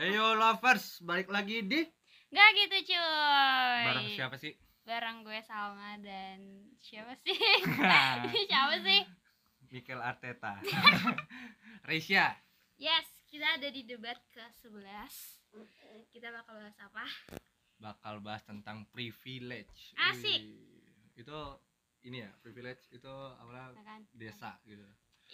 Heyo lovers, balik lagi di Nggak gitu cuy. Barang siapa sih? Barang gue Salma dan siapa sih? Siapa sih? Mikel Arteta. Reisha. Yes, kita ada di debat ke-11. Kita bakal bahas apa? Bakal bahas tentang privilege. Asik. Itu ini ya, privilege itu apa, desa gitu.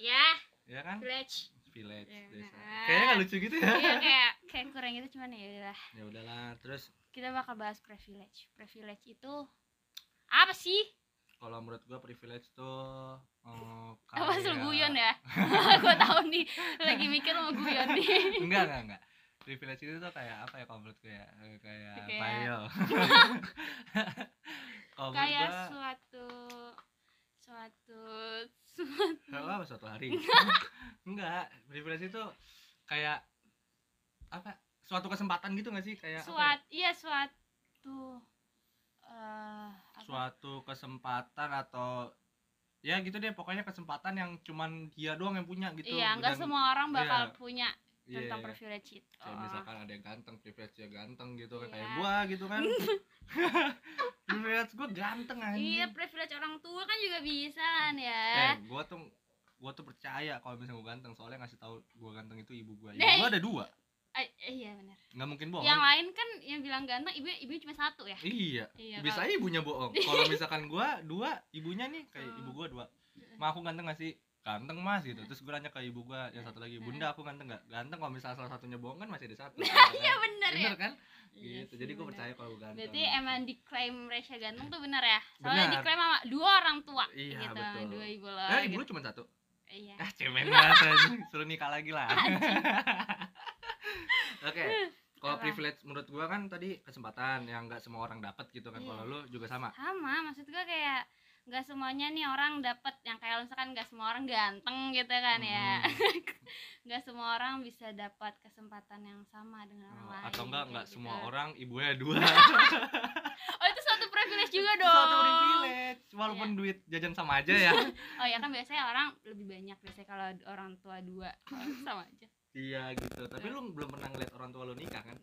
Ya. Ya kan? Village ya, desa. Kayaknya nggak lucu gitu ya? Iya, kayak kurang gitu, cuman ya udahlah. Ya udahlah. Terus kita bakal bahas privilege. Privilege itu apa sih? Kalau menurut gua privilege tuh apa sih, guyon ya? Gua tahu nih lagi mikir mau guyon nih. Enggak. Privilege itu tuh kayak apa ya kalau menurut gue ya? Kayak payo. Kayak suatu hari. Enggak, privilege itu kayak apa? Suatu kesempatan gitu enggak sih? Kayak suatu kesempatan atau ya gitu deh, pokoknya kesempatan yang cuman dia doang yang punya gitu. Iya, enggak semua orang bakal punya tentang privilege itu. Kayak misalkan ada yang ganteng, privilege-nya ganteng gitu kan, kayak gua gitu kan. Privilege gua ganteng aja. Iya, privilege orang tua kan juga bisa kan ya. Gua tuh percaya kalau misalnya gua ganteng, soalnya ngasih tahu gua ganteng itu ibu gua. Ibu gua ada dua. Iya benar. Enggak mungkin bohong. Yang lain kan yang bilang ganteng ibunya cuma satu ya. Iya. Bisa aja ibunya bohong. Kalau misalkan gua dua, ibunya nih kayak ibu gua dua. Ma, aku ganteng enggak sih? Ganteng mas gitu. Terus gue nanya ke ibu gue yang satu lagi, bunda aku ganteng nggak? Ganteng. Kalau misalnya salah satunya bohong kan masih ada satu. Iya benar ya. Benar kan? Gitu. Jadi gue percaya kalau gue ganteng. Berarti emang diklaim Reisha ganteng tuh benar ya? Soalnya diklaim sama dua orang tua. Iya gitu, betul. Dua ibu lo. Ibu lu cuma satu. Iya. Cemen banget. Suruh nikah lagi lah. Oke. Kalau privilege menurut gue kan tadi kesempatan yang nggak semua orang dapat gitu kan. Kalau lu juga sama. Sama. Maksud gue kayak nggak semuanya nih orang dapat yang kayak misalkan nggak semua orang ganteng gitu kan ya, nggak semua orang bisa dapat kesempatan yang sama dengan orang lain atau nggak gitu. Semua orang ibunya dua. Oh itu suatu privilege juga dong. Suatu privilege walaupun duit jajan sama aja ya. Oh ya kan biasanya orang lebih banyak biasanya kalau orang tua dua. Sama aja. Iya gitu. Tapi lu belum pernah ngeliat orang tua lu nikah kan?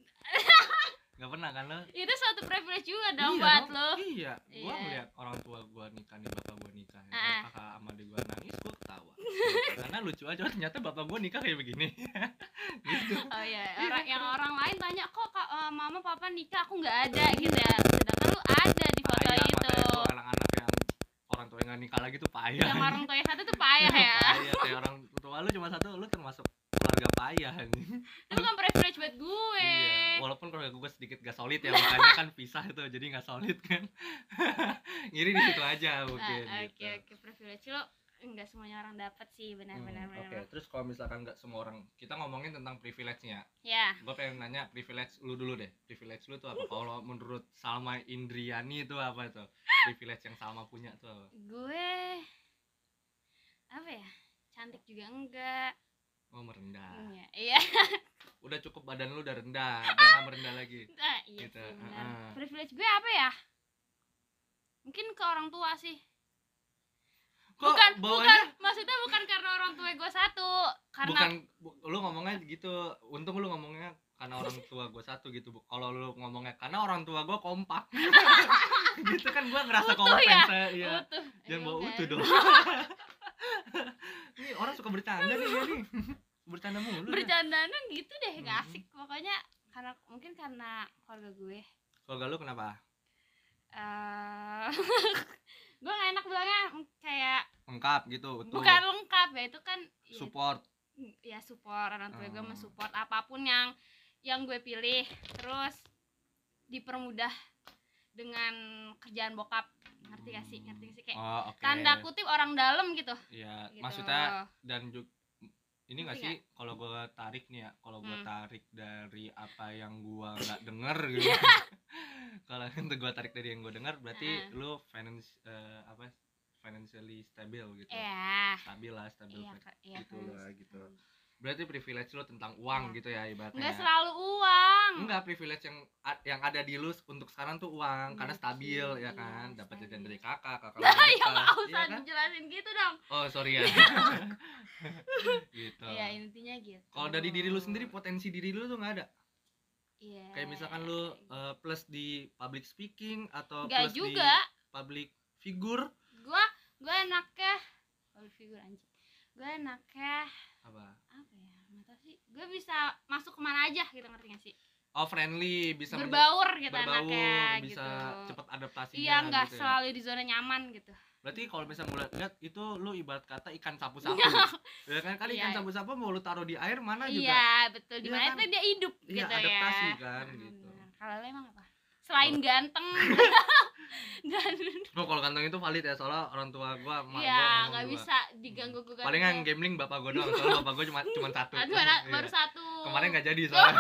Gak pernah kan lo? Itu suatu privilege juga dong buat lo. Iya, gua melihat orang tua gua nikah nih, bapak gua nikah ya. Kakak sama adik gua nangis, gua ketawa. Karena lucu aja, ternyata bapak gua nikah kayak begini. Gitu. Oh iya, orang lain tanya kok mama papa nikah aku gak ada gitu ya. Sedangkan lu ada di foto itu. Anak-anak yang orang tua yang gak nikah lagi tuh payah. Yang orang tua yang satu tuh payah ya. Payah, orang tua lu cuma satu, lu termasuk keluarga payah nih. Itu kan privilege buat gue. Iya, walaupun keluarga gue sedikit gak solid ya, makanya kan pisah tuh jadi gak solid kan. Ngiri di situ aja mungkin. Oke, privilege lo nggak semuanya orang dapat sih, benar-benar. Oke. Terus kalau misalkan nggak semua orang, kita ngomongin tentang privilege-nya. Ya. Gue pengen nanya privilege lu dulu deh. Privilege lu tuh apa? Kalau menurut Salma Indriani itu apa tuh? Privilege yang Salma punya tuh apa? Gue apa ya? Cantik juga enggak. Oh merendah. Iya. Udah cukup badan lu udah rendah, jangan merendah lagi. Nah, iya gitu. Privilege gue apa ya? Mungkin ke orang tua sih. Bukan, maksudnya bukan karena orang tua gue satu. Karena lu ngomongnya gitu. Untung lu ngomongnya karena orang tua gue satu gitu. Kalau lu ngomongnya karena orang tua gue kompak. Gitu kan gue ngerasa kompak ya. Jangan bawa utuh dong. Ini orang suka bercanda nih. Bercanda mulu. Bercandaan gitu deh, gak asik. Pokoknya karena mungkin karena keluarga gue. Keluarga lu kenapa? Gue gak enak bilangnya kayak lengkap gitu. Utuh. Bukan lengkap ya, itu kan support. Ya support, orang tua gue mensupport apapun yang gue pilih. Terus dipermudah dengan kerjaan bokap. Ngerti gak sih kayak tanda kutip orang dalam gitu. Iya, gitu. Maksudnya dan juga ini nggak sih kalau gue tarik nih ya, kalau gue tarik dari apa yang gue nggak denger gitu. Kalau gue tarik dari yang gue denger berarti lu financially stabil gitu. Stabil gitu. Berarti privilege lu tentang uang gitu ya ibaratnya. Enggak selalu uang. Enggak, privilege yang ada di lu untuk sekarang tuh uang karena stabil ya kan. Dapat jajan dari kakak. Ya enggak usah dijelasin gitu dong. Oh, sorry ya. Gitu. Ya intinya gitu. Kalau dari diri lu sendiri potensi diri lu tuh enggak ada. Yeah. Kayak misalkan lu plus di public speaking atau nggak plus juga di public figure. Gue enaknya public figure anjing. Gue enaknya apa ya? Mata sih. Gue bisa masuk kemana aja gitu, ngerti gak sih? Oh, friendly, bisa berbaur gitu, anaknya bisa gitu. Cepat adaptasinya. Iya, nggak gitu selalu ya di zona nyaman gitu. Berarti kalau misalnya mulai lihat itu lu ibarat kata ikan sapu-sapu. Ya kan, kali ikan sapu-sapu mau lu taruh di air mana juga. Iya, betul. Di mana itu dia hidup gitu ya. Iya, adaptasi kan gitu. Kalau lu emang apa? Selain ganteng. Oh, kalau ganteng itu valid ya, soalnya orang tua gua, emak gua. Iya, enggak bisa diganggu-gugat. Palingan gambling bapak gua doang, soalnya bapak gua cuma satu. Aduh, baru satu. Kemarin enggak jadi soalnya.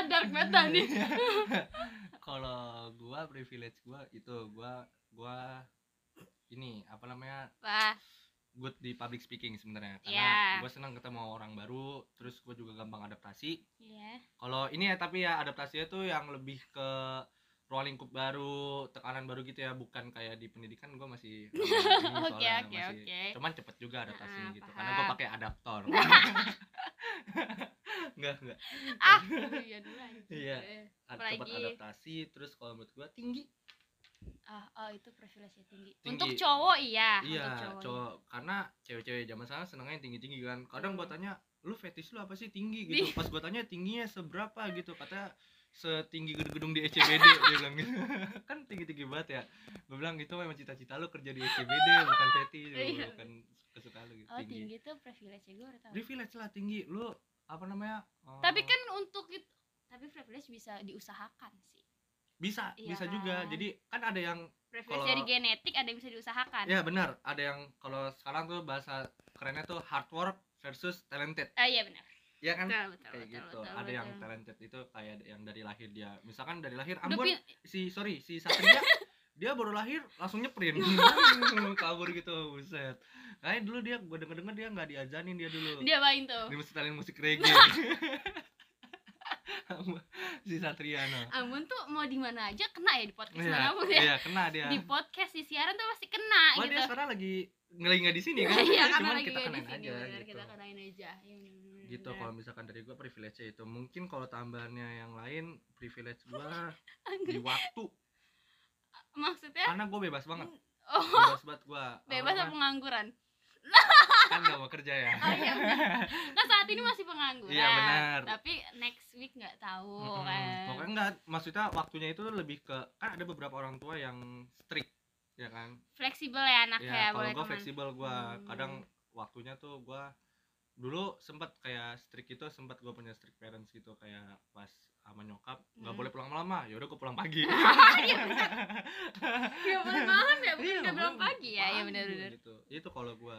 Dark meta nih. Kalau gua privilege gua itu gua ini apa namanya? Wah. Good di public speaking sebenarnya karena gua senang ketemu orang baru, terus gua juga gampang adaptasi. Iya. Yeah. Kalau ini ya tapi ya adaptasinya tuh yang lebih ke ruang lingkup baru, tekanan baru gitu ya, bukan kayak di pendidikan gua masih Oke. Cuman cepet juga adaptasinya gitu paham. Karena gua pakai adaptor. Enggak. Ah, iya dulu aja. Iya. Cepat adaptasi, terus kalau menurut gua tinggi. Oh, itu privilege-nya tinggi. Untuk cowok iya untuk cowok. Karena cewek-cewek zaman sekarang senengnya yang tinggi-tinggi kan. Kadang gua tanya, "Lu fetish lu apa sih tinggi?" gitu. Pas gua tanya tingginya seberapa gitu, katanya setinggi gedung di ECBD dia bilang gitu. Kan tinggi-tinggi banget ya. Gua bilang gitu, memang cita-cita lu kerja di ECBD, bukan fetish, bukan kesukaan lu gitu. Oh, tinggi tuh privilege-nya gua udah tahu. Privilege lah tinggi. Lu apa namanya? Tapi kan untuk itu, tapi privilege bisa diusahakan sih. Bisa, iya bisa kan? Juga. Jadi kan ada yang privilege dari genetik, ada yang bisa diusahakan. Iya benar, ada yang kalau sekarang tuh bahasa kerennya tuh hard work versus talented. Iya benar. Iya kan? Betul, kayak betul, gitu. Betul, ada yang talented itu kayak yang dari lahir dia. Misalkan dari lahir Ambon si Satriana dia baru lahir langsung nyeprin kabur gitu, buset. Kayak dulu dia gue denger-denger dia nggak diajanin dia dulu. Dia main tuh. Dia mesti talin musik reggae. Si Satriana Amun tuh mau di mana aja kena ya di podcast mana pun ya. Iya, kena dia. Di podcast di siaran tuh pasti kena gitu. Dia sekarang lagi nggak di sini kan? Iya, cuman kita kenain aja. Benar, kita kenain aja. Gitu kalau misalkan dari gue privilege-nya itu. Mungkin kalau tambahannya yang lain privilege gue di waktu. Maksudnya? Karena gue bebas banget. Oh. Bebas banget gue. Bebas apa pengangguran? Kan gak mau kerja ya. Oh iya. Kan saat ini masih pengangguran. Iya benar. Tapi next week nggak tahu kan. Pokoknya nggak. Maksudnya waktunya itu lebih ke, kan ada beberapa orang tua yang strict, ya kan. Fleksibel ya anaknya. Ya, kalau gue fleksibel gue. Kadang waktunya tuh gue dulu sempat kayak strict itu, sempat gue punya strict parents gitu kayak pas sama nyokap nggak boleh pulang malam, ya udah gue pulang pagi. Iya pulang malam ya, udah pulang pagi ya, ya benar-benar. Gitu. Itu kalau gue.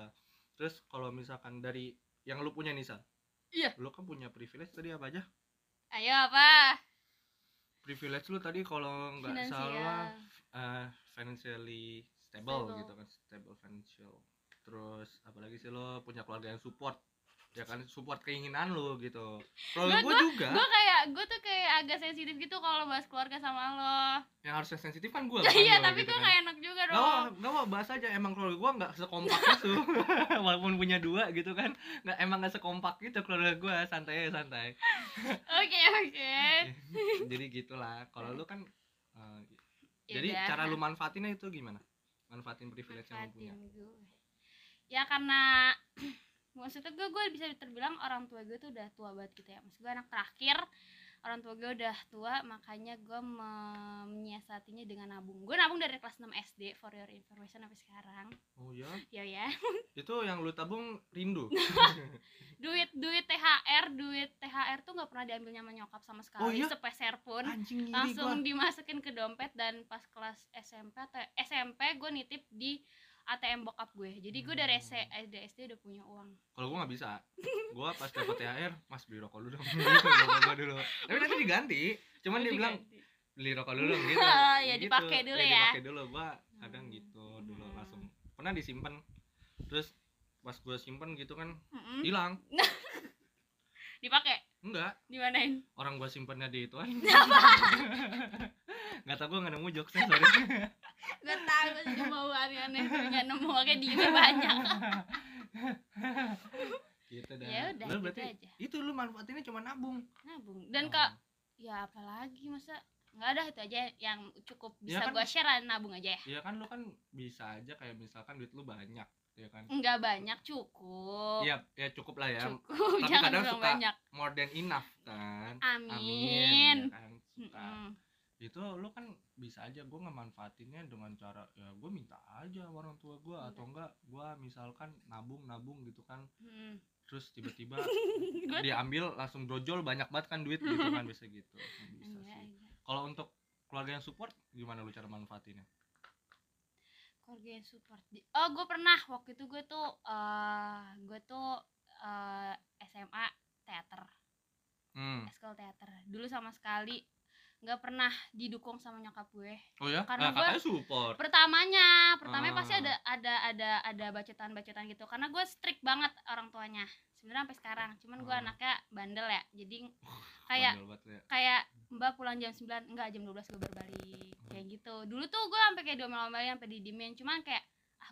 Terus kalau misalkan dari yang lu punya Nisa, iya. Lu kan punya privilege tadi apa aja? Ayo apa? Privilege lu tadi kalau nggak salah financially stable gitu kan, stable financial. Terus apalagi sih lo punya keluarga yang support. Ya kan support keinginan lu gitu. Kalau gue juga gue tuh kayak agak sensitif gitu kalau bahas keluarga sama lo. Yang harusnya sensitif kan gue. Iya, tapi gue enggak enak juga dong. Enggak mau bahas aja, emang keluarga gue enggak sekompak itu. Walaupun punya dua gitu kan, enggak sekompak gitu keluarga gue, santai. Oke. Jadi gitulah. Kalau lu kan jadi cara lu manfaatinnya itu gimana? Manfaatin privilege yang lu punya. Ya karena maksudnya gue bisa terbilang orang tua gue tuh udah tua banget gitu ya. Maksud gue anak terakhir, orang tua gue udah tua, makanya gue menyiasatinya dengan nabung. Gue nabung dari kelas 6 SD, for your information, sampai sekarang. Oh ya? Iya. Itu yang lu tabung rindu? duit THR tuh gak pernah diambil sama nyokap sama sekali. Oh, ya? Sepeser pun. Anjing, langsung dimasukin ke dompet. Dan pas kelas SMP atau SMP gue nitip di ATM bokap gue. Jadi gue dari SD udah punya uang. Kalau gue nggak bisa, gue pas dapat THR, mas beli rokok dulu dong. Tapi nanti diganti. Cuman dia bilang beli rokok dulu dong. Gitu. Ya gitu. Dipakai dulu ya. Dipakai dulu. Gue kadang gitu dulu langsung. Pernah disimpan. Terus pas gue simpan gitu kan hilang. Dipakai? Enggak. Dimanain? Orang gue simpannya di itu. Nggak tau, gue nggak nemu jokesnya, sorry. Gue tau, gue suka bau aneh-aneh, nggak nemu, kayak diri banyak. Gitu dah. Ya udah, gitu aja. Itu lu manfaatinnya cuma nabung. Nabung. Dan oh. Kak, ya apalagi masa nggak ada, itu aja yang cukup bisa ya kan, gua share, nabung aja ya. Iya kan, lu kan bisa aja kayak misalkan duit lu banyak, ya kan? Enggak banyak, cukup. Iya, ya cukup lah ya. Cukup. Tapi jangan kadang suka banyak. More than enough kan. Amin. Ya kan? Suka. Itu lu kan bisa aja gue ngemanfaatinnya dengan cara ya gue minta aja orang tua gue atau enggak gue misalkan nabung gitu kan. Terus tiba-tiba diambil langsung brojol banyak banget kan duit gitu kan, bisa gitu. Bisa sih. Kalau untuk keluarga yang support gimana lu cara manfaatinnya? Keluarga yang support. Oh, gue pernah waktu itu gue tuh SMA teater. Eskul teater. Dulu sama sekali nggak pernah didukung sama nyokap gue. Oh ya? Karena gue katanya support. Pertamanya pasti ada bacotan-bacotan gitu. Karena gue strict banget orang tuanya. Sebenarnya sampai sekarang, cuman gue anaknya bandel ya. Jadi kayak Mbak pulang jam 9, enggak jam 12 gue baru balik. Kayak gitu. Dulu tuh gue sampai kayak diomel-omelin sampai didimin, cuman kayak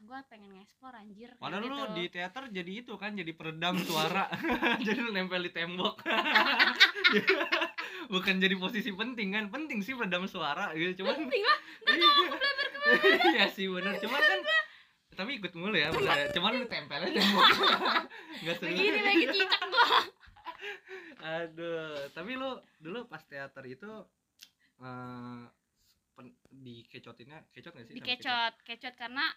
gue pengen ngeksplor anjir. Padahal gitu. Lu di teater jadi itu kan, jadi peredam suara. Jadi lu nempel di tembok. Bukan jadi posisi penting kan. Penting sih peredam suara gitu, cuman penting lah. Enggak tahu aku belajar ke mana. Iya sih benar, cuman kan tapi ikut mulu ya. Cuman lu tempel aja tembok. Enggak seru. Begini lagi cicak gua. Aduh, tapi lu dulu pas teater itu dikecotinnya kecot nggak sih? Dikecot karena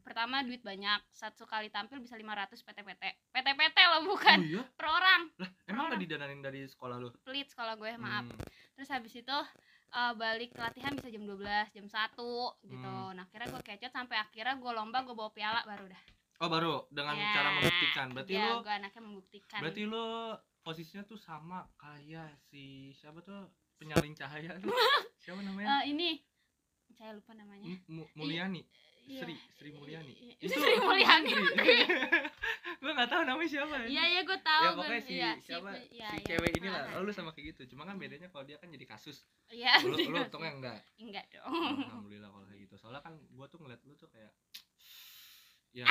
pertama duit banyak, satu kali tampil bisa 500 PT loh, bukan iya? Per orang. Lah emang nggak didanain dari sekolah lo? Pelit sekolah gue, maaf. Terus habis itu balik latihan bisa jam 12 jam 1 gitu. Nah akhirnya gue kecot sampai akhirnya gue lomba, gue bawa piala baru dah. Oh baru dengan ya, cara membuktikan. Berarti ya, lo gue anaknya membuktikan. Berarti lo posisinya tuh sama kayak si siapa tuh? Penyaring cahaya tuh. Siapa namanya? Ini saya lupa namanya. Mulyani. Sri Mulyani. Sri Mulyani. Gue enggak tahu namanya siapa ya. Iya, gue tahu. Ya pokoknya si cewek inilah. Lu sama kayak gitu. Cuma kan bedanya kalau dia kan jadi kasus. Iya. Lu untungnya enggak. Enggak dong. Alhamdulillah kalau kayak gitu. Soalnya kan gue tuh ngeliat lu tuh kayak ya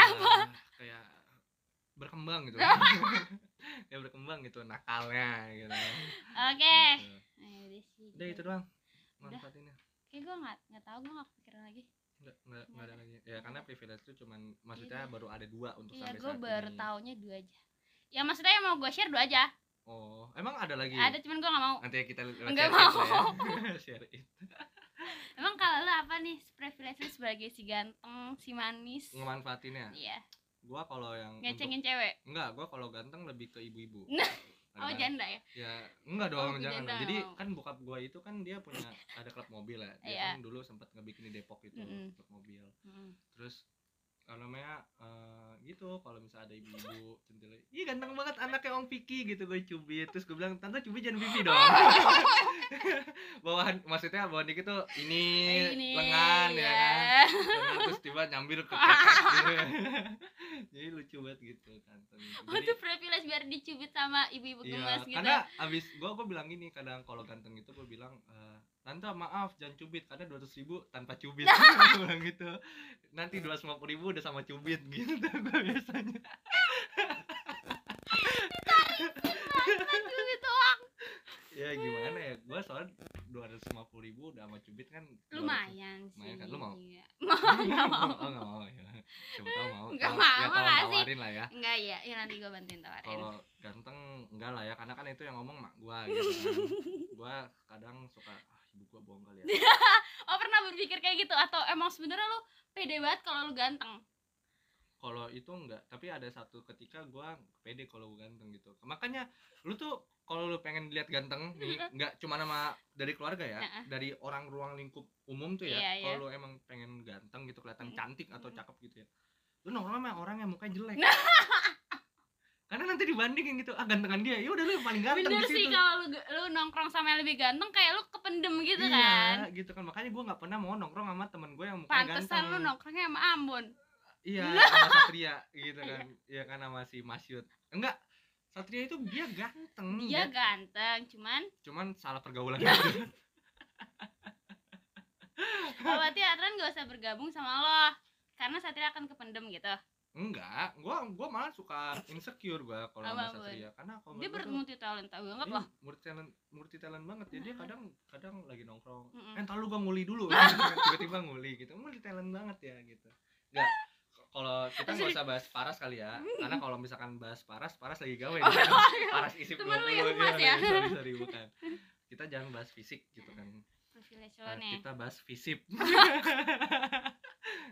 kayak berkembang gitu. Ya berkembang gitu nakalnya gitu. Oke. Udah itu doang manfaatinnya. Kayak gue nggak tahu, gue nggak kepikiran lagi. Nggak ada lagi. Ya karena privilege itu cuman maksudnya baru ada 2 untuk sampai saat ini. Iya, gue baru taunya 2 aja. Ya maksudnya yang mau gue share 2 aja. Oh, emang ada lagi? Ada, cuman gue nggak mau. Nanti kita nggak mau share it. Emang kalau lu apa nih privilege lu sebagai si ganteng, si manis? Ngemanfaatinnya? Iya. Gue kalau yang ngecengin cewek? Enggak, gue kalau ganteng lebih ke ibu-ibu. Oh janda ya? Ya enggak dong, jangan. Jadi kan bokap gue itu kan dia punya ada klub mobil ya. Dia kan dulu sempat ngebikin di Depok itu klub mobil. Terus namanya gitu kalau misalnya ada ibu-ibu centil, ih ganteng banget anaknya Om Piki gitu, gue cubit. Terus gue bilang, "Tante cubit jangan pipi dong." Bawahan maksudnya bawahan dikit tuh ini lengan ya kan. Terus tiba nyambir ke kaki. Jadi lucu banget gitu ganteng. Oh itu privilege biar dicubit sama ibu-ibu gemas gitu. Karena abis gue bilang gini, kadang kalau ganteng itu gue bilang, "Tante maaf jangan cubit, ada 200.000 tanpa cubit." Bilang gitu. Nanti 250.000 udah sama cubit gitu gue biasanya. Cubit doang. Ya gimana ya, gue soal 250.000 udah sama cubit kan. Lumayan sih. Lumayan kan, lu mau? Iya. Mau. Oh enggak mau ya. Coba mau. Enggak mau. Ya tawarin lah ya. Enggak ya nanti gue bantuin tawarin. Kalau ganteng enggak lah ya, karena kan itu yang ngomong mak gue gitu. Gue kadang suka gue bohong kali ya. Oh pernah berpikir kayak gitu atau emang sebenarnya lu pede banget kalau lu ganteng? Kalau itu enggak, tapi ada satu ketika gue pede kalau gue ganteng gitu. Makanya lu tuh kalau lu pengen dilihat ganteng nih, enggak cuma nama dari keluarga ya, dari orang ruang lingkup umum tuh ya. Iya. Kalau lu emang pengen ganteng gitu, kelihatan cantik atau cakep gitu ya, lu nongkrong sama orang yang mukanya jelek. Karena nanti dibandingin gitu, gantengan dia, ya udah lu paling ganteng di situ. Bener sih kalau lu nongkrong sama yang lebih ganteng kayak lu kependem gitu kan. Iya, gitu kan. Makanya gue nggak pernah mau nongkrong sama temen gue yang mukanya ganteng. Pantesan lu nongkrongnya sama Ambon. Iya, sama Satria gitu kan. Iya kan sama si Masyud. Enggak, Satria itu dia ganteng. Dia ganteng, cuman salah pergaulan gitu. Oh, berarti Atran gak usah bergabung sama lo, karena Satria akan kependem gitu. Enggak, gua malah suka insecure gua kalau sama Satria, karena kalau dia multi talenta banget lah. Multi talent banget. Jadi dia kadang lagi nongkrong. Entar lu gua nguli dulu. Tiba-tiba nguli gitu. Multi talent banget ya gitu. Enggak. Kalau kita nggak usah bahas Paras kali ya, karena kalau misalkan bahas Paras lagi gawe, kan? Paras isip 20 ya. Sorry, bukan. Kita jangan bahas fisik gitu kan. Nah, kita bahas fisip.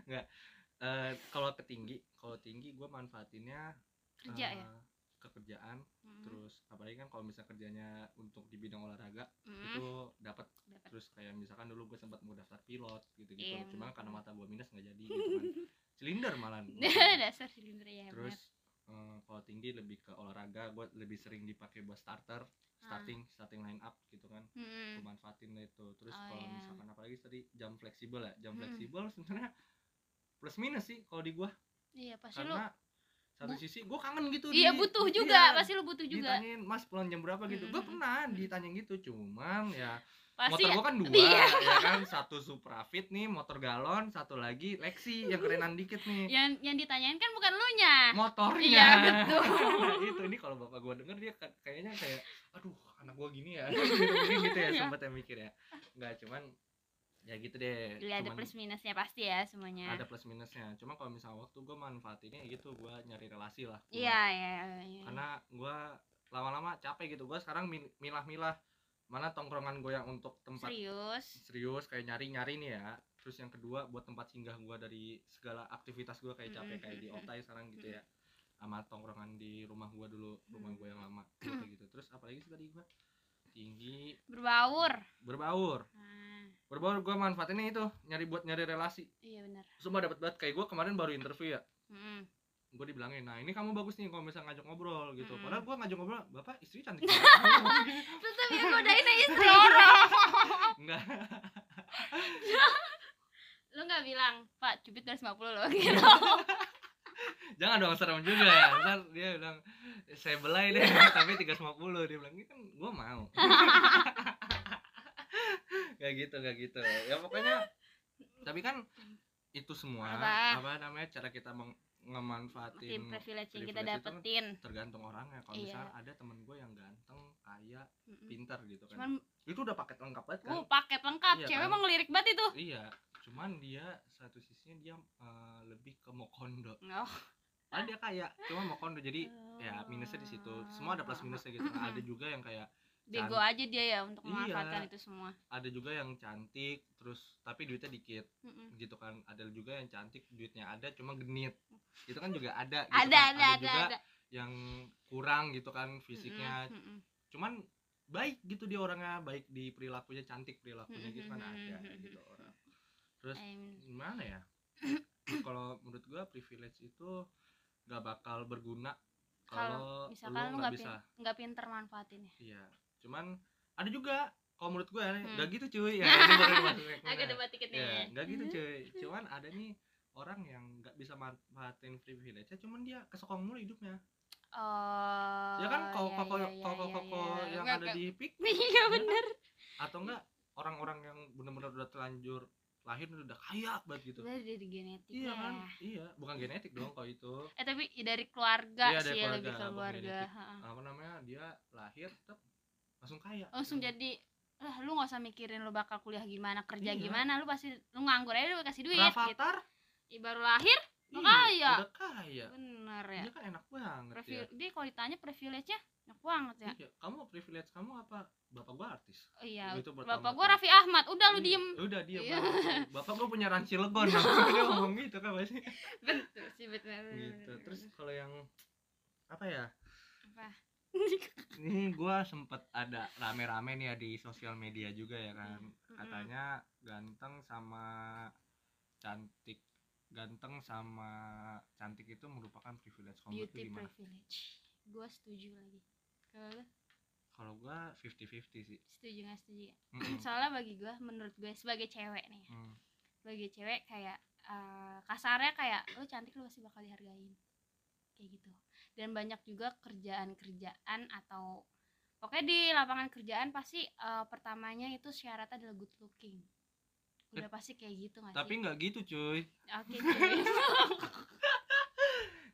Nggak. Kalau tinggi gue manfaatinnya kerja, ya? Kekerjaan. Terus apalagi kan kalau misalnya kerjanya untuk di bidang olahraga, itu dapat. Terus kayak misalkan dulu gue sempat mau daftar pilot gitu-gitu, cuma karena mata gue minus nggak jadi gitu kan. Silinder malah dasar silinder ya. Terus kalau tinggi lebih ke olahraga, gue lebih sering dipakai buat starting line up gitu kan. Gue manfaatin itu. Terus kalau misalkan apalagi tadi jam fleksibel ya, jam fleksibel sebenarnya plus minus sih kalau di gue. Iya pasti lo. Karena satu sisi gue kangen gitu. Iya butuh juga, pasti lo butuh juga. Ditanyain mas pulang jam berapa gitu, gue pernah ditanya gitu, cuman ya. Pasti motor gua kan dua, ya kan, satu Supra Fit nih, motor galon, satu lagi Lexi yang kerenan dikit nih. Yang ditanyain kan bukan lu nya, motornya. Iya betul. Itu ini kalau bapak gua denger dia kayaknya kayak, aduh anak gua gini ya, gitu ya sempat yang mikir ya. Enggak, cuman ya gitu deh. Cuman, ada plus minusnya pasti ya semuanya. Ada plus minusnya, cuma kalau misal waktu gua manfaatinnya gitu, gua nyari relasi lah. Iya. Karena gua lama-lama capek gitu, gua sekarang milah-milah. Mana tongkrongan gue yang untuk tempat serius kayak nyari nih ya. Terus yang kedua buat tempat singgah gue dari segala aktivitas gue, kayak capek kayak di obtai sekarang gitu ya, sama tongkrongan di rumah gue dulu, rumah gue yang lama gitu. Terus apalagi sih tadi gue tinggi berbaur gue manfaatinnya itu buat nyari relasi. Iya benar, semua dapat banget. Kayak gue kemarin baru interview ya, gue dibilangin, nah ini kamu bagus nih kalau misalnya ngajak ngobrol gitu. Padahal gue ngajak ngobrol, bapak istri cantik banget. Tetep ya godain istri orang. Enggak. Lu gak bilang, pak cubit 250 lo gitu. Jangan dong, serem juga ya. Ntar dia bilang, saya belai deh tapi 350. Dia bilang, ini kan gue mau. Gak gitu. Ya pokoknya, tapi kan itu semua, apa namanya, cara kita ngemanfaatin privilege yang kita dapetin tergantung orangnya. Kalau misalnya ada temen gue yang ganteng, kaya, pintar gitu kan. Cuman, itu udah paket lengkap banget kan. Paket lengkap, iya, cewek kan? Emang ngelirik banget itu. Iya, cuman dia satu sisinya dia lebih ke mokondo. Padahal dia kaya, cuma mokondo. Jadi ya minusnya di situ. Semua ada plus minusnya gitu. Ada juga yang kayak bego aja dia ya untuk memanfaatkan itu semua. Ada juga yang cantik terus tapi duitnya dikit gitu kan. Ada juga yang cantik duitnya ada cuma genit gitu kan, juga ada gitu. Ada juga yang kurang gitu kan fisiknya, cuman baik gitu dia orangnya, baik di perilakunya, cantik perilakunya gitu kan. Ada gitu orang. Terus gimana ya, kalau menurut gua privilege itu gak bakal berguna kalau misalkan lu nggak pinter manfaatinnya. Iya, cuman ada juga kalau menurut gue nggak gitu cuy ya. Agak debat dikit nih ya, nggak gitu cuy, cuman ada nih orang yang nggak bisa manfaatin privilege nya cuman dia kesokong mulu hidupnya. Ya kan, koko yang ada di pik. Iya bener. Atau enggak orang-orang yang benar-benar udah telanjur lahir udah kaya banget gitu. Dari genetik. Iya kan? Iya, bukan genetik dong kalau itu. Tapi dari keluarga sih, lebih keluarga. Apa namanya? Dia lahir tetap langsung kaya. Langsung gitu. Jadi, lu enggak usah mikirin lu bakal kuliah gimana, kerja gimana, lu pasti lu nganggur aja lu kasih duit Rafathar, gitu. Baru lahir lu kaya. Udah kaya. Bener ya. Dia kan enak banget. Dia kalau ditanya privilege-nya enak banget ya. Iya, kamu privilege kamu apa? Bapak gua artis. Oh, iya. Bapak gua Raffi Ahmad. Udah lu diem. Udah diem. Bapak gua punya ranci Legon. Dia ngomong gitu kan pasti. Betul sih, betul. Gitu. Terus kalau yang apa ya? Apa? Ini gua sempet ada rame-rame nih ya di sosial media juga ya kan. Katanya ganteng sama cantik itu merupakan privilege. Beauty privilege. Gua setuju lagi. Kalau gue 50-50 sih. Setuju gak setuju? Soalnya bagi gue, menurut gue sebagai cewek nih ya, sebagai cewek kayak kasarnya kayak lo cantik lo pasti bakal dihargain kayak gitu. Dan banyak juga kerjaan atau pokoknya di lapangan kerjaan pasti pertamanya itu syaratnya adalah good looking. Udah pasti kayak gitu gak sih? Tapi gak gitu cuy. Oke cuy.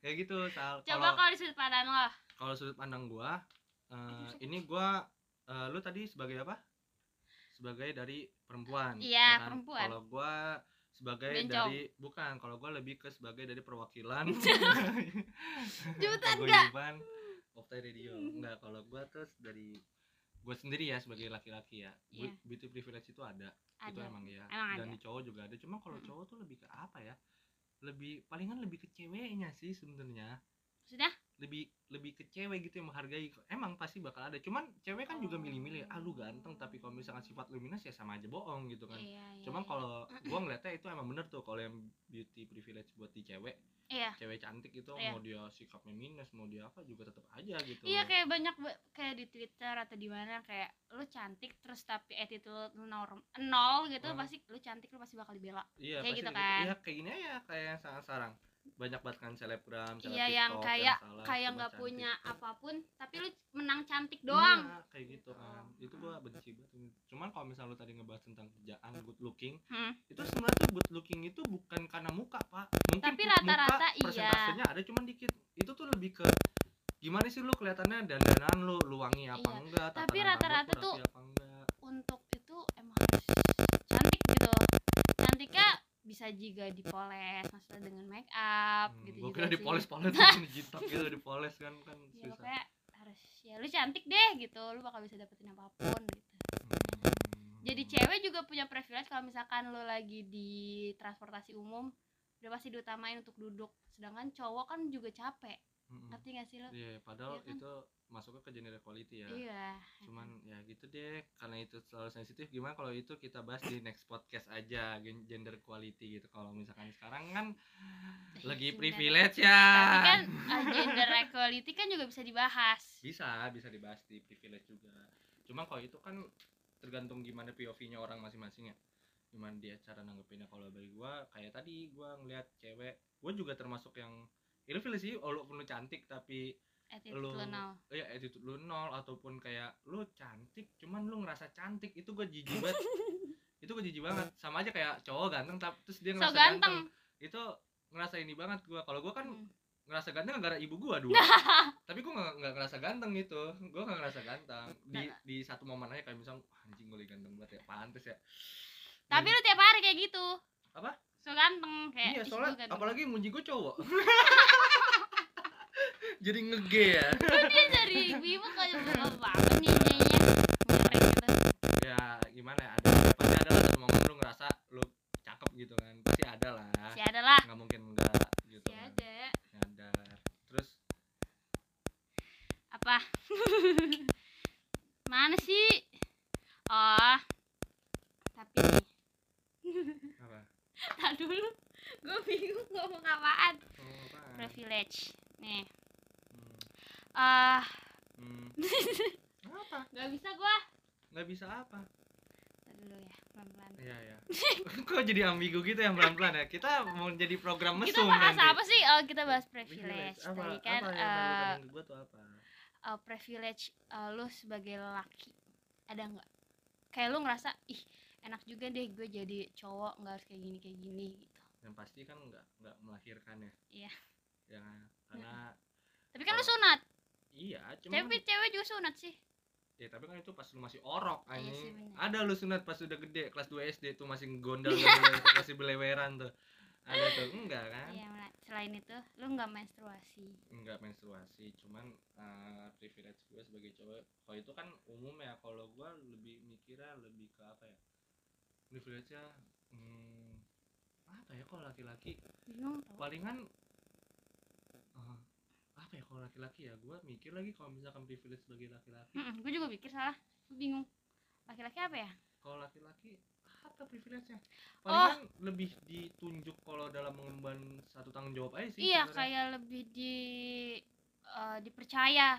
kayak gitu. Coba kalau di sudut pandang lo. Kalau sudut pandang gua, ini gua, lu tadi sebagai apa? Sebagai dari perempuan. Iya, kan? Perempuan. Kalau gua sebagai bencong. Dari bukan, kalau gua lebih ke sebagai dari perwakilan. Jutaan enggak. Obtai Radio. Enggak, kalau gua terus dari gue sendiri ya sebagai laki-laki ya, yeah. Beauty privilege itu ada. Itu emang ya, emang dan ada. Di cowok juga ada, cuma kalau cowok tuh lebih ke apa ya, lebih palingan lebih ke ceweknya sih sebenarnya, sudah lebih ke cewek gitu yang menghargai, emang pasti bakal ada, cuman cewek kan juga milih-milih, lu ganteng tapi kalau misalkan sifat lu minus ya sama aja bohong gitu kan, yeah. Cuman kalau gue ngeliatnya itu emang bener tuh kalau yang beauty privilege buat di cewek. Iya. Cewek cantik itu iya. Mau dia sikapnya minus, mau dia apa juga tetap aja gitu. Iya, kayak banyak kayak di Twitter atau di mana kayak lu cantik terus tapi attitude lu nol gitu, pasti lu cantik lu pasti bakal dibela. Iya, kayak gitu kan. Iya, kayak gini ya, kayak sarang-sarang. Banyak banget kan selebgram, seleb iya, TikTok yang kayak enggak punya apapun, tapi lu menang cantik doang. Iya, kayak gitu kan. Itu gua benci banget. Cuman kalau misalnya lu tadi ngebahas tentang kerjaan good looking, itu sebenarnya good looking itu bukan karena muka, Pak. Mungkin tapi rata-rata muka, persentasenya ada cuman dikit. Itu tuh lebih ke gimana sih lu kelihatannya dandanan lu wangi apa iya. Enggak, tapi rata-rata tuh untuk itu emang harus cantik gitu. Cantiknya bisa juga dipoles, maksudnya dengan make up gitu. Gue kira dipoles dijitak gitu, dipoles kan ya, susah. Pokoknya harus ya lu cantik deh gitu, lu bakal bisa dapetin apapun gitu. Jadi cewek juga punya privilege kalau misalkan lu lagi di transportasi umum, udah pasti diutamain untuk duduk. Sedangkan cowok kan juga capek. Ngerti gak sih lu? Iya, padahal ya kan? Itu masuknya ke gender equality ya. Iya. Cuman ya gitu deh, karena itu selalu sensitif. Gimana kalau itu kita bahas di next podcast aja, gender equality gitu. Kalau misalkan sekarang kan lagi privilege ya. Tapi kan gender equality kan juga bisa dibahas. Bisa dibahas di privilege juga. Cuman kalau itu kan tergantung gimana POV-nya orang masing-masing ya. Gimana dia cara nanggepinnya. Kalau bagi gua kayak tadi gua ngeliat cewek, gua juga termasuk yang ilfil sih, walaupun lu cantik tapi attitude lu nol ataupun kayak lu cantik cuman lu ngerasa cantik, itu gue jijik banget. Itu gue jijik banget. Sama aja kayak cowok ganteng tapi terus dia ngerasa ganteng. Itu ngerasa ini banget gue. Kalau gue kan ngerasa ganteng gara-gara ibu gue dulu. Tapi gue nggak ngerasa ganteng gitu. Gue nggak ngerasa ganteng di satu momen aja kayak misalnya anjing gue ganteng banget ya, pantes ya. Tapi lu tiap hari kayak gitu. Apa? So ganteng kayak. Iya, soalnya ganteng. Apalagi muji gue cowok. Jadi nge-gay ya. Kok dia jadi ibu kayak banget nyinyirnya. Ya gimana ya, pasti ada lah momen lu ngerasa lu cakep gitu kan. Pasti ada lah. Enggak mungkin enggak gitu. Ya kan. Ada. Terus apa? Mana sih? Oh. Tapi apa? Tahan dulu, gue bingung ngomong apaan. Privilege nih apa? Gak bisa apa? Ntar dulu ya, pelan-pelan. Iya Kok jadi ambigu gitu ya, pelan-pelan ya. Kita mau jadi program mesum nanti. Kita bahas nanti. Apa sih? Oh, kita bahas privilege. Tadi kan gue tuh apa? Privilege lu sebagai lelaki ada gak? Kayak lu ngerasa, ih enak juga deh gue jadi cowok, nggak harus kayak gini gitu. Yang pasti kan nggak melahirkan ya. Iya. Ya karena. Tapi kan lu sunat. Iya. Cuman, tapi cewek juga sunat sih. Ya tapi kan itu pas lu masih orok aja. Iya ada lu sunat pas udah gede kelas 2 SD tuh masih gondal masih beleweran tuh. Ada tuh enggak kan? Iya. Selain itu lu nggak menstruasi. Cuman privilege gue sebagai cowok. Kalau itu kan umum ya. Kalau gue lebih mikirnya ke apa ya? Privilege-nya apa ya kalau laki-laki? Palingan apa ya kalau laki-laki ya? Gue mikir lagi kalau misalkan privilege sebagai laki-laki. Gue juga mikir salah. Gue bingung. Laki-laki apa ya? Kalau laki-laki apa privilege-nya? Palingan lebih ditunjuk kalau dalam mengemban satu tanggung jawab aja sih. Iya, sebenarnya. Kayak lebih dipercaya.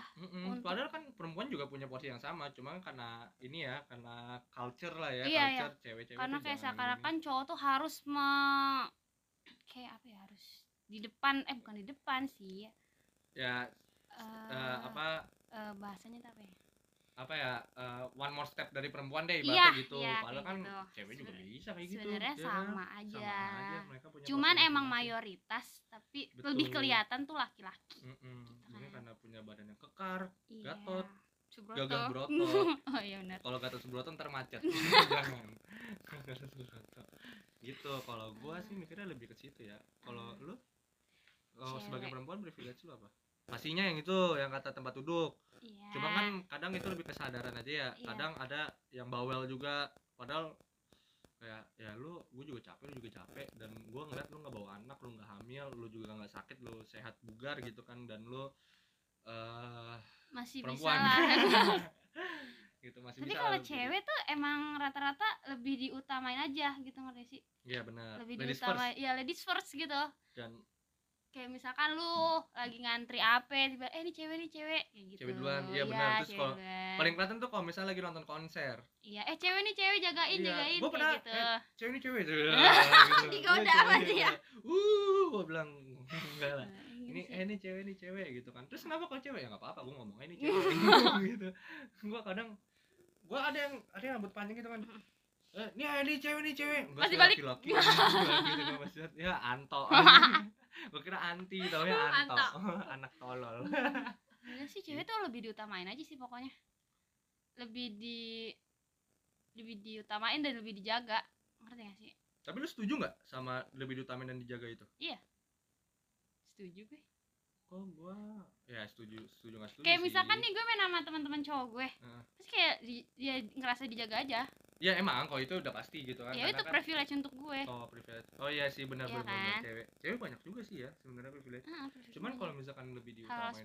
Padahal kan perempuan juga punya porsi yang sama, cuma karena ini ya, karena culture lah ya, iya, culture iya. Cewek-cewek. Karena kayak seakan-akan cowok tuh harus kayak apa ya, harus di depan, bukan di depan sih. Ya bahasanya apa ya? apa ya, one more step dari perempuan deh ibaratnya gitu. Iya, padahal kan gitu. Cewek juga bisa kayak gitu. Sebenarnya sama aja. Mereka punya cuman emang mayoritas tapi betul. Lebih kelihatan tuh laki-laki. Gitu kan. Karena punya badan yang kekar, gatot, gagah broto. Oh iya benar. Kalau gatot sebroto ntar macet. Jangan. Gatot sebroto. Gitu. Kalau gua sih mikirnya lebih ke situ ya. Kalau lu sebagai perempuan privilege lu apa? Pastinya yang itu yang kata tempat duduk. Yeah. Cuma kan kadang itu lebih kesadaran aja ya. Yeah. Kadang ada yang bawel juga, padahal kayak ya gue juga capek, lu juga capek, dan gue ngeliat lu nggak bawa anak, lu nggak hamil, lu juga nggak sakit, lu sehat bugar gitu kan, dan lu masih perempuan bisa lah. Gitu, masih tapi bisa. Tapi kalau cewek tuh emang rata-rata lebih diutamain aja gitu, ngerti sih? Iya yeah, benar. Lebih diutamain, ya ladies first gitu. Dan kayak misalkan lu lagi ngantri apa tiba ini cewek kayak gitu. Cewek duluan. Iya benar. Terus kalau paling kelihatan tuh kalau misalnya lagi nonton konser. Iya, cewek nih cewek jagain gua kayak gitu. Cewek nih cewek. Gitu. Digoda sama dia. Gua bilang enggak lah. Ini cewek gitu kan. Terus kenapa kalau cewek ya enggak apa-apa, gua ngomongnya ini cewek gitu. Gua kadang ada yang rambut panjang gitu kan. Ini cewek. Enggak laki-laki. Ya anto. Gue kira anti, taunya antok. Anak tolol. Bener sih, cewek tuh lebih diutamain aja sih pokoknya. Lebih diutamain dan lebih dijaga. Ngerti gak sih? Tapi lu setuju gak sama lebih diutamain dan dijaga itu? Iya. Setuju gue. Kok gue? Ya setuju gak setuju. Kayak misalkan nih gue main sama teman-teman cowok gue. Terus kayak dia ngerasa dijaga aja. Ya emang kalau itu udah pasti gitu kan. Ya karena itu privilege kan, untuk gue. Oh, privilege. Oh iya sih benar-benar ya kan? Cewek banyak juga sih ya sebenarnya privilege. Cuman kalau misalkan lebih diutamain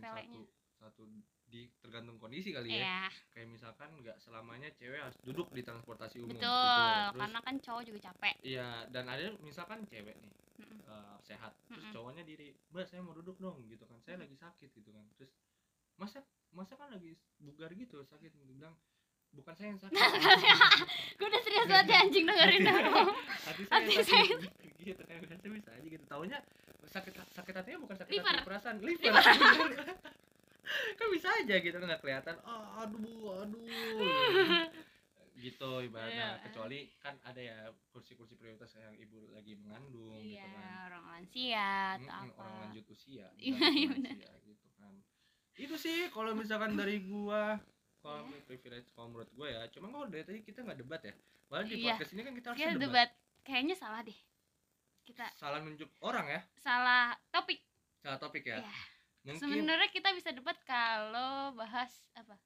satu di tergantung kondisi kali ya. Kayak misalkan enggak selamanya cewek harus duduk di transportasi umum. Betul, gitu. Terus, karena kan cowok juga capek. Iya, dan ada misalkan cewek nih sehat. Terus cowoknya diri, "Mbak, saya mau duduk dong." gitu kan. Saya lagi sakit gitu kan. Terus masa kan lagi bugar gitu, sakit bilang bukan saya yang sakit. Gue udah serius banget ya anjing dengerin aku. Hati saya gitu kan, bisa aja gitu. Taunya sakit hatinya bukan sakit hati perasaan, liver. Kan bisa aja gitu, nggak kelihatan. Aduh. Gitu ibaratnya, kecuali kan ada ya kursi-kursi prioritas yang ibu lagi mengandung gitu kan. Iya, orang lansia atau apa. Orang lanjut usia. Iya benar. Gitu kan. Itu sih kalau misalkan dari gua privilege kalau menurut gue ya. Cuma kalau dari tadi kita nggak debat ya, malah di podcast ini kan kita harus debat. Kayaknya salah deh, kita salah nunjuk orang ya, salah topik ya. Mungkin sebenarnya kita bisa debat kalau bahas apa,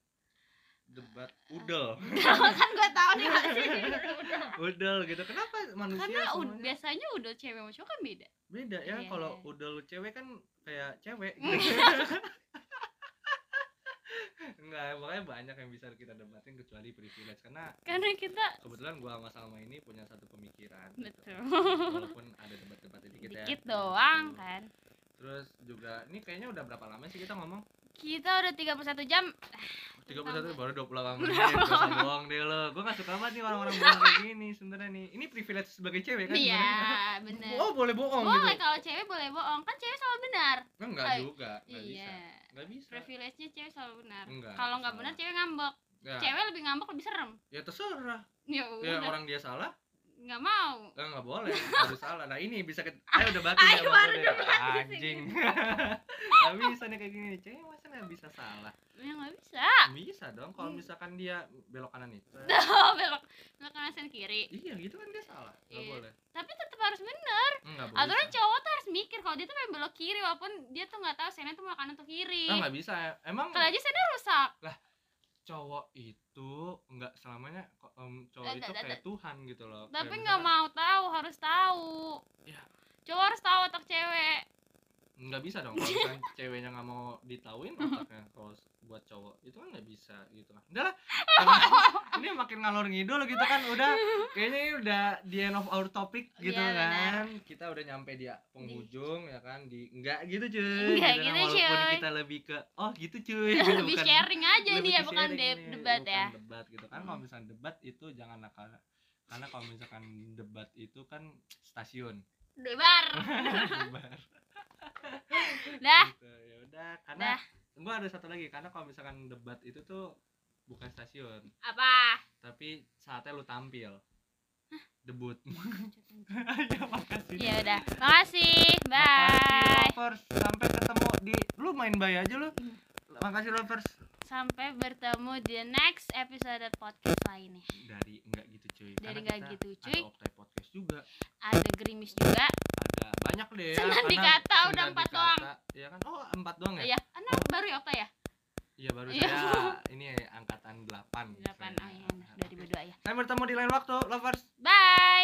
debat udel. Kan gue tahu nih pasti udel gitu. Kenapa manusia karena biasanya udel cewek sama cowok kan beda ya. Kalau udel cewek kan kayak cewek gitu. Enggak, makanya banyak yang bisa kita debatin kecuali privilege. Karena kita kebetulan gua sama Salma ini punya satu pemikiran. Betul gitu. Walaupun ada debat-debat dikit ya. Dikit doang kan. Terus juga, ini kayaknya udah berapa lama sih kita ngomong? Kita udah 31 jam. 31 baru 20 menit. Gak bohong deh lo. Gua gak suka banget nih orang-orang bohong kayak gini sebenarnya nih. Ini privilege sebagai cewek kan. Iya, bener. Oh, boleh bohong gitu. Boleh, kalau cewek boleh bohong. Kan cewek selalu benar. Enggak juga, enggak bisa. Nggak bisa. Privilege-nya cewek selalu benar. Kalau nggak benar cewek ngambek. Ya. Cewek lebih ngambek, lebih serem. Ya terserah. Ya orang dia salah. Nggak mau. Nggak boleh. Harus salah. Nah ini bisa kita. Ayo debatin ya. Anjing. Nggak bisa nih kayak gini. Cewek masa nggak bisa salah? Ya nggak bisa. Bisa dong. Kalau misalkan dia belok kanan itu. belok kanan sen kiri. Iya gitu kan dia salah. Nggak boleh. Tapi tetap harus benar. Aturan cowok tuh harus mikir kalau dia tuh pengen belok kiri walaupun dia tuh nggak tahu sennya tuh mau kanan atau kiri. Nah nggak bisa. Emang kalau aja sennya rusak lah. Cowok itu nggak selamanya cowok itu kayak Tuhan gitu loh. Tapi nggak mau tahu, harus tahu ya. Cowok harus tahu otak cewek. Nggak bisa dong kalau misalnya ceweknya nggak mau ditauin otaknya kalau buat cowok itu kan nggak bisa gitu kan. Udah lah, ini makin ngalor ngidul gitu kan. Udah kayaknya ini udah the end of our topic gitu ya, kan bener. Kita udah nyampe di penghujung ya kan, di nggak gitu cuy. Nggak gitu cuy, walaupun kita lebih ke oh gitu cuy gitu, lebih bukan, sharing aja nih ya, bukan debat ya, bukan debat gitu kan. Kalau misalnya debat itu jangan nakal, karena kalau misalkan debat itu kan stasiun debar. Dah gitu, ya udah karena gue ada satu lagi, karena kalau misalkan debat itu tuh Bukan stasiun. Apa? Tapi saatnya lu tampil. Hah? Debut. Ya makasih. Ya udah. Makasih. Bye. Lovers, sampai ketemu di lu main bay aja lu. Makasih lovers. Sampai bertemu di next episode podcast lainnya. Dari Nggak Gitu Cuy. Dari Nggak Gitu Cuy. Ada Obtai podcast juga. Ada Gerimis juga. Ada banyak deh. Senang dikata udah 4 doang. Iya kan? Oh, 4 doang ya? Iya, anak baru ya Obtai ya? Iya baru ya. Ini angkatan 8. 8 oh iya, 2002 ya. Sampai bertemu di lain waktu lovers. Bye.